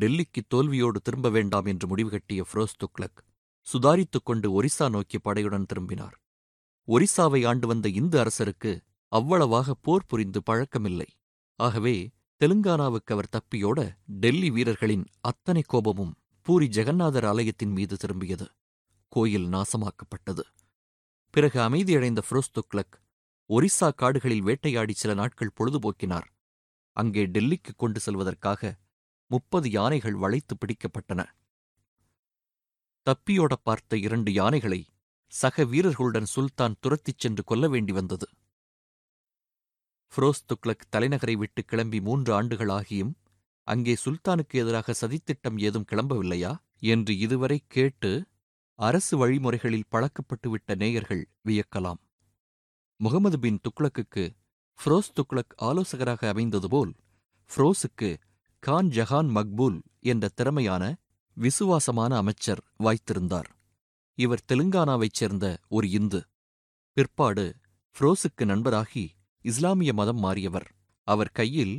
டெல்லிக்கு தோல்வியோடு திரும்ப வேண்டாம் என்று முடிவுகட்டிய ஃபிரோஸ் துக்ளக் சுதாரித்துக் கொண்டு ஒரிசா நோக்கி படையுடன் திரும்பினார். ஒரிசாவை ஆண்டு வந்த இந்து அரசருக்கு அவ்வளவாக போர் புரிந்து பழக்கமில்லை. ஆகவே தெலுங்கானாவுக்கு அவர் தப்பியோட டெல்லி வீரர்களின் அத்தனை கோபமும் பூரி ஜெகநாதர் ஆலயத்தின் மீது திரும்பியது. கோயில் நாசமாக்கப்பட்டது. பிறகு அமைதியடைந்த ஃபிரோஸ் துக்ளக் ஒரிசா காடுகளில் வேட்டையாடி சில நாட்கள் பொழுதுபோக்கினார். அங்கே டெல்லிக்கு கொண்டு செல்வதற்காக 30 யானைகள் வளைத்து பிடிக்கப்பட்டன. தப்பியோட பார்த்த 2 யானைகளை சக வீரர்களுடன் சுல்தான் துரத்திச் சென்று கொல்ல வேண்டி வந்தது. ஃபிரோஸ் துக்ளக் தலைநகரை விட்டு கிளம்பி 3 ஆண்டுகள் ஆகியும் அங்கே சுல்தானுக்கு எதிராக சதித்திட்டம் ஏதும் கிளம்பவில்லையா என்று இதுவரை கேட்டு அரசு வழிமுறைகளில் பழக்கப்பட்டுவிட்ட நேயர்கள் வியக்கலாம். முகமது பின் துக்ளக்கு ஃபிரோஸ் துக்ளக் ஆலோசகராக அமைந்ததுபோல் ஃபிரோஸுக்கு கான் ஜஹான் மக்பூல் என்ற திறமையான விசுவாசமான அமைச்சர் வாய்த்திருந்தார். இவர் தெலுங்கானாவைச் சேர்ந்த ஒரு இந்து. பிற்பாடு ஃபிரோஸுக்கு நண்பராகி இஸ்லாமிய மதம் மாறியவர். அவர் கையில்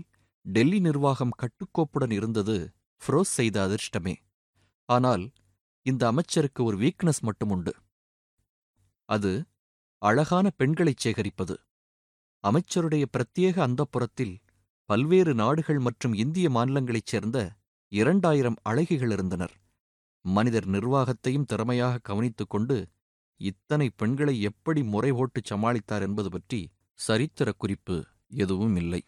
டெல்லி நிர்வாகம் கட்டுக்கோப்புடன் இருந்தது ஃபிரோஸ் செய்த அதிர்ஷ்டமே. ஆனால் இந்த அமைச்சருக்கு ஒரு வீக்னஸ் மட்டும் உண்டு. அது அழகான பெண்களைச் சேகரிப்பது. அமைச்சருடைய பிரத்யேக அந்தப்புறத்தில் பல்வேறு நாடுகள் மற்றும் இந்திய மாநிலங்களைச் சேர்ந்த 2000 அழகிகள் இருந்தனர். மனிதர் நிர்வாகத்தையும் திறமையாக கவனித்துக் கொண்டு இத்தனை பெண்களை எப்படி முறை போட்டு சமாளித்தார் என்பது பற்றி சரித்திர குறிப்பு எதுவும் இல்லை.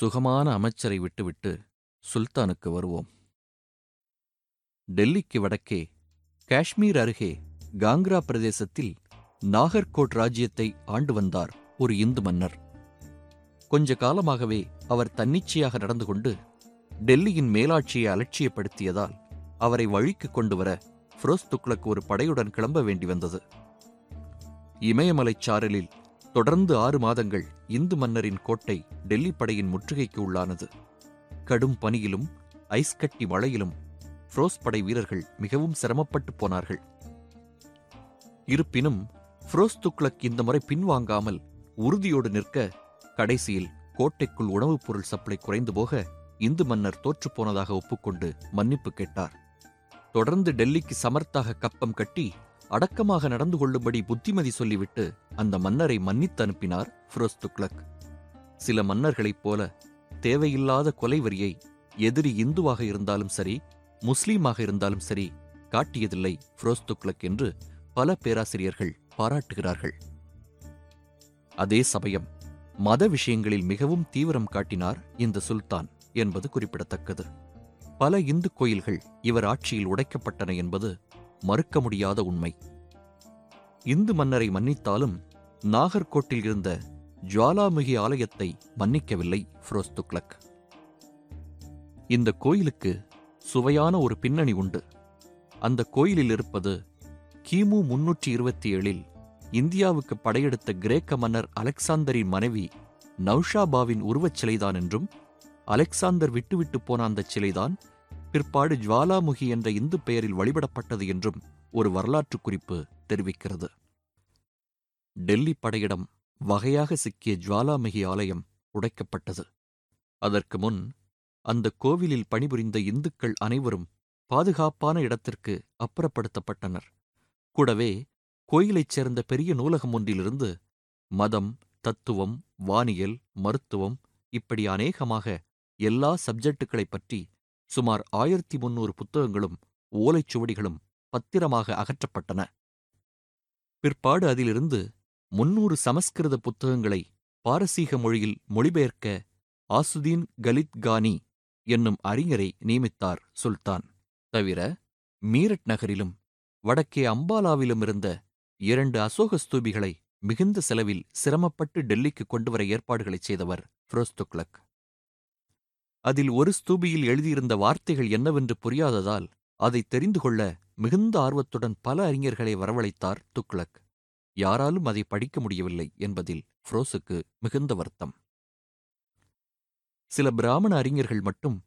சுகமான அமைச்சரை விட்டுவிட்டு சுல்தானுக்கு வருவோம். டெல்லிக்கு வடக்கே காஷ்மீர் அருகே காங்க்ரா பிரதேசத்தில் நாகர்கோட் ராஜ்யத்தை ஆண்டு வந்தார் ஒரு இந்து மன்னர். கொஞ்ச காலமாகவே அவர் தன்னிச்சையாக நடந்து கொண்டு டெல்லியின் மேலாட்சியை அலட்சியப்படுத்தியதால் அவரை வழிக்கு கொண்டு வர ஃபிரோஸ் துக்ளக் ஒரு படையுடன் கிளம்ப வேண்டி வந்தது. இமயமலைச் சாரலில் தொடர்ந்து 6 மாதங்கள் இந்து மன்னரின் கோட்டை டெல்லி படையின் முற்றுகைக்கு உள்ளானது. கடும் பனியிலும் ஐஸ்கட்டி மழையிலும் ஃபிரோஸ் படை வீரர்கள் மிகவும் சிரமப்பட்டு போனார்கள். இருப்பினும் ஃபிரோஸ் துக்ளக் இந்த முறை பின்வாங்காமல் உறுதியோடு நிற்க, கடைசியில் கோட்டைக்குள் உணவுப் பொருள் சப்ளை குறைந்து போக இந்து மன்னர் தோற்றுப்போனதாக ஒப்புக்கொண்டு மன்னிப்பு கேட்டார். தொடர்ந்து டெல்லிக்கு சமர்த்தாக கப்பம் கட்டி அடக்கமாக நடந்து கொள்ளும்படி புத்திமதி சொல்லிவிட்டு அந்த மன்னரை மன்னித்து அனுப்பினார் ஃபிரோஸ் துக்ளக். சில மன்னர்களைப் போல தேவையில்லாத கொலை வரியை எதிரி இந்துவாக இருந்தாலும் சரி முஸ்லீமாக இருந்தாலும் சரி காட்டியதில்லை ஃபிரோஸ் துக்ளக் என்று பல பேராசிரியர்கள் பாராட்டுகிறார்கள். அதே சமயம் மத விஷயங்களில் மிகவும் தீவிரம் காட்டினார் இந்த சுல்தான் என்பது குறிப்பிடத்தக்கது. பல இந்து கோயில்கள் இவர் ஆட்சியில் உடைக்கப்பட்டன என்பது மறுக்க முடியாத உண்மை. இந்து மன்னரை மன்னித்தாலும் நாகர்கோட்டில் இருந்த ஜுவாலாமுகி ஆலயத்தை மன்னிக்கவில்லை ஃபிரோஸ் துக்ளக். இந்த கோயிலுக்கு சுவையான ஒரு பின்னணி உண்டு. அந்த கோயிலில் இருப்பது கிமு 327 இந்தியாவுக்கு படையெடுத்த கிரேக்க மன்னர் அலெக்சாந்தரின் மனைவி நௌஷாபாவின் உருவச்சிலைதான் என்றும், அலெக்சாந்தர் விட்டுவிட்டு போன அந்த சிலைதான் பிற்பாடு ஜுவாலாமுகி என்ற இந்து பெயரில் வழிபடப்பட்டது என்றும் ஒரு வரலாற்று குறிப்பு தெரிவிக்கிறது. டெல்லி படையிடம் வகையாக சிக்கிய ஜுவாலாமுகி ஆலயம் உடைக்கப்பட்டது. அதற்கு முன் அந்த கோவிலில் பணிபுரிந்த இந்துக்கள் அனைவரும் பாதுகாப்பான இடத்திற்கு அப்புறப்படுத்தப்பட்டனர். கூடவே கோயிலைச் சேர்ந்த பெரிய நூலகம் ஒன்றிலிருந்து மதம், தத்துவம், வானியல், மருத்துவம் இப்படி அநேகமாக எல்லா சப்ஜெக்டுகளை பற்றி சுமார் 1300 புத்தகங்களும் ஓலைச்சுவடிகளும் பத்திரமாக அகற்றப்பட்டன. பிற்பாடு அதிலிருந்து 300 சமஸ்கிருத புத்தகங்களை பாரசீக மொழியில் மொழிபெயர்க்க ஆசுதீன் கலித் கானி என்னும் அறிஞரை நியமித்தார் சுல்தான். தவிர மீரட் நகரிலும் வடக்கே அம்பாலாவிலும் இருந்த 2 அசோக ஸ்தூபிகளை மிகுந்த செலவில் சிரமப்பட்டு டெல்லிக்கு கொண்டுவர ஏற்பாடுகளை செய்தவர் ஃபிரோஸ் துக்ளக். அதில் ஒரு ஸ்தூபியில் எழுதியிருந்த வார்த்தைகள் என்னவென்று புரியாததால் அதை தெரிந்து கொள்ள மிகுந்த ஆர்வத்துடன் பல அறிஞர்களை வரவழைத்தார் துக்ளக். யாராலும் அதை படிக்க முடியவில்லை என்பதில் ஃபிரோஸுக்கு மிகுந்த வருத்தம். சில பிராமண அறிஞர்கள் மட்டும்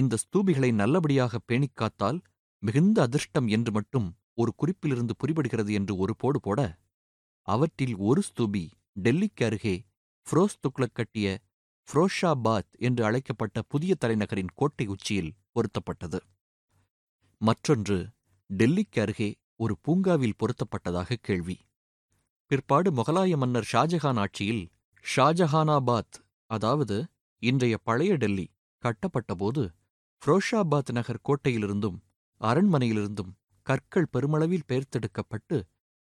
இந்த ஸ்தூபிகளை நல்லபடியாக பேணிக்காத்தால் மிகுந்த அதிர்ஷ்டம் என்று மட்டும் ஒரு குறிப்பிலிருந்து புரிபடுகிறது என்று ஒரு போடு போட, அவற்றில் ஒரு ஸ்தூபி டெல்லிக்கு அருகே ஃபிரோஸ் துக்ளக் கட்டிய ஃபுரோஷாபாத் என்று அழைக்கப்பட்ட புதிய தலைநகரின் கோட்டை உச்சியில் பொருத்தப்பட்டது. மற்றொன்று டெல்லிக்கு அருகே ஒரு பூங்காவில் பொருத்தப்பட்டதாக கேள்வி. பிற்பாடு முகலாய மன்னர் ஷாஜஹான் ஆட்சியில் ஷாஜஹானாபாத், அதாவது இன்றைய பழைய டெல்லி, கட்டப்பட்டபோது ஃபுரோஷாபாத் நகர் கோட்டையிலிருந்தும் அரண்மனையிலிருந்தும் கற்கள் பெருமளவில் பெயர்த்தெடுக்கப்பட்டு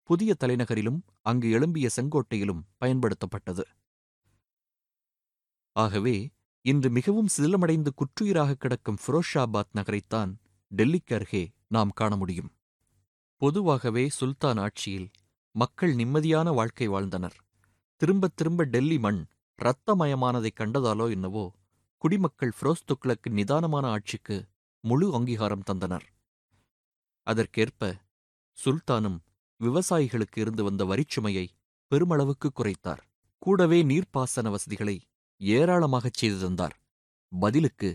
புதிய தலைநகரிலும் அங்கு எழும்பிய செங்கோட்டையிலும் பயன்படுத்தப்பட்டது. ஆகவே இன்று மிகவும் சிதிலமடைந்து குற்றுயிராக கிடக்கும் ஃபுரோஷாபாத் நகரைத்தான் டெல்லிக்கு அருகே நாம் காண முடியும். பொதுவாகவே சுல்தான் ஆட்சியில் மக்கள் நிம்மதியான வாழ்க்கை வாழ்ந்தனர். திரும்பத் திரும்ப டெல்லி மண் இரத்தமயமானதைக் கண்டதாலோ என்னவோ, குடிமக்கள் ஃபிரோஸ் துக்ளக்கு நிதானமான ஆட்சிக்கு முழு அங்கீகாரம் தந்தனர். அதற்கேற்ப சுல்தானும் விவசாயிகளுக்கு இருந்து வந்த வரிச்சுமையை பெருமளவுக்கு குறைத்தார். கூடவே நீர்ப்பாசன வசதிகளை ஏராளமாகச் செய்து தந்தார். பதிலுக்கு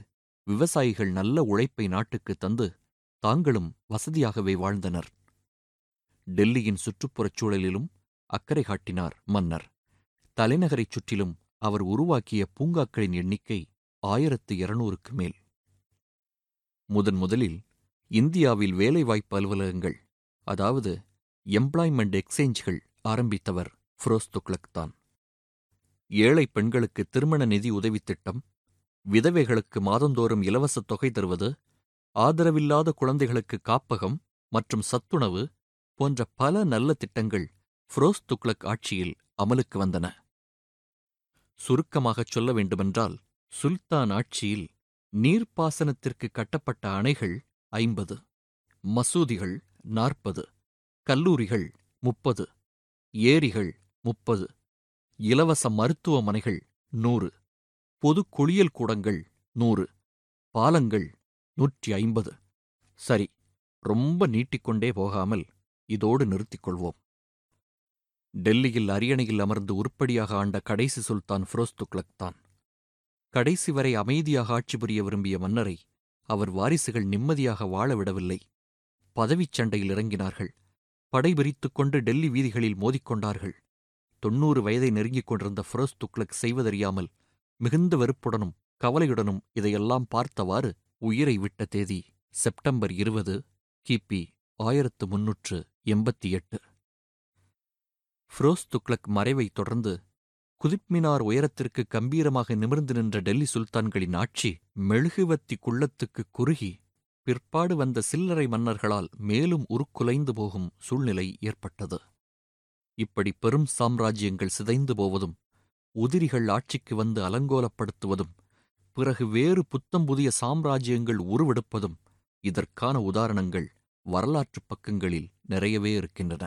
விவசாயிகள் நல்ல உழைப்பை நாட்டுக்கு தந்து தாங்களும் வசதியாகவே வாழ்ந்தனர். டெல்லியின் சுற்றுப்புறச் சூழலிலும் அக்கறை காட்டினார் மன்னர். தலைநகரைச் சுற்றிலும் அவர் உருவாக்கிய பூங்காக்களின் எண்ணிக்கை 1200க்கு மேல். முதன்முதலில் இந்தியாவில் வேலைவாய்ப்பு அலுவலகங்கள், அதாவது எம்ப்ளாய்மெண்ட் எக்ஸ்சேஞ்சுகள் ஆரம்பித்தவர் ஃபிரோஸ் துக்ளக் தான். ஏழை பெண்களுக்கு திருமண நிதி உதவித் திட்டம், விதவைகளுக்கு மாதந்தோறும் இலவச தொகை தருவது, ஆதரவில்லாத குழந்தைகளுக்கு காப்பகம் மற்றும் சத்துணவு போன்ற பல நல்ல திட்டங்கள் ஃபிரோஸ் துக்ளக் ஆட்சியில் அமலுக்கு வந்தன. சுருக்கமாகச் சொல்ல வேண்டுமென்றால், சுல்தான் ஆட்சியில் நீர்ப்பாசனத்திற்கு கட்டப்பட்ட அணைகள் 50, மசூதிகள் 40, கல்லூரிகள் 30, ஏரிகள் 30, இலவச மருத்துவமனைகள் 100, பொது குளியல் கூடங்கள் 100, பாலங்கள் 150. சரி, ரொம்ப நீட்டிக்கொண்டே போகாமல் இதோடு நிறுத்திக்கொள்வோம். டெல்லியில் அரியணையில் அமர்ந்து உருப்படியாக ஆண்ட கடைசி சுல்தான் ஃபிரோஸ் துக்ளக் தான். கடைசி வரை அமைதியாக ஆட்சி புரிய விரும்பிய மன்னரை அவர் வாரிசுகள் நிம்மதியாக வாழ விடவில்லை. பதவிச் சண்டையில் இறங்கினார்கள். படைபிரித்துக் கொண்டு டெல்லி வீதிகளில் மோதிக்கொண்டார்கள். 90 வயதை நெருங்கிக் கொண்டிருந்த ஃபிரோஸ் துக்ளக் செய்வதறியாமல் மிகுந்த வெறுப்புடனும் கவலையுடனும் இதையெல்லாம் பார்த்தவாறு உயிரை விட்ட தேதி செப்டம்பர் 20, கிபி 1388. ஃபிரோஸ் துக்ளக் மறைவைத் தொடர்ந்து குதுப்மினார் உயரத்திற்கு கம்பீரமாக நிமிர்ந்து நின்ற டெல்லி சுல்தான்களின் ஆட்சி மெழுகுவத்தி குள்ளத்துக்கு குறுகி பிற்பாடு வந்த சில்லறை மன்னர்களால் மேலும் உருக்குலைந்து போகும் சூழ்நிலை ஏற்பட்டது. இப்படி பெரும் சாம்ராஜ்யங்கள் சிதைந்து போவதும், உதிரிகள் ஆட்சிக்கு வந்து அலங்கோலப்படுத்துவதும், பிறகு வேறு புத்தம்புதிய சாம்ராஜ்யங்கள் உருவெடுப்பதும் இதற்கான உதாரணங்கள் வரலாற்றுப் பக்கங்களில் நிறையவே இருக்கின்றன.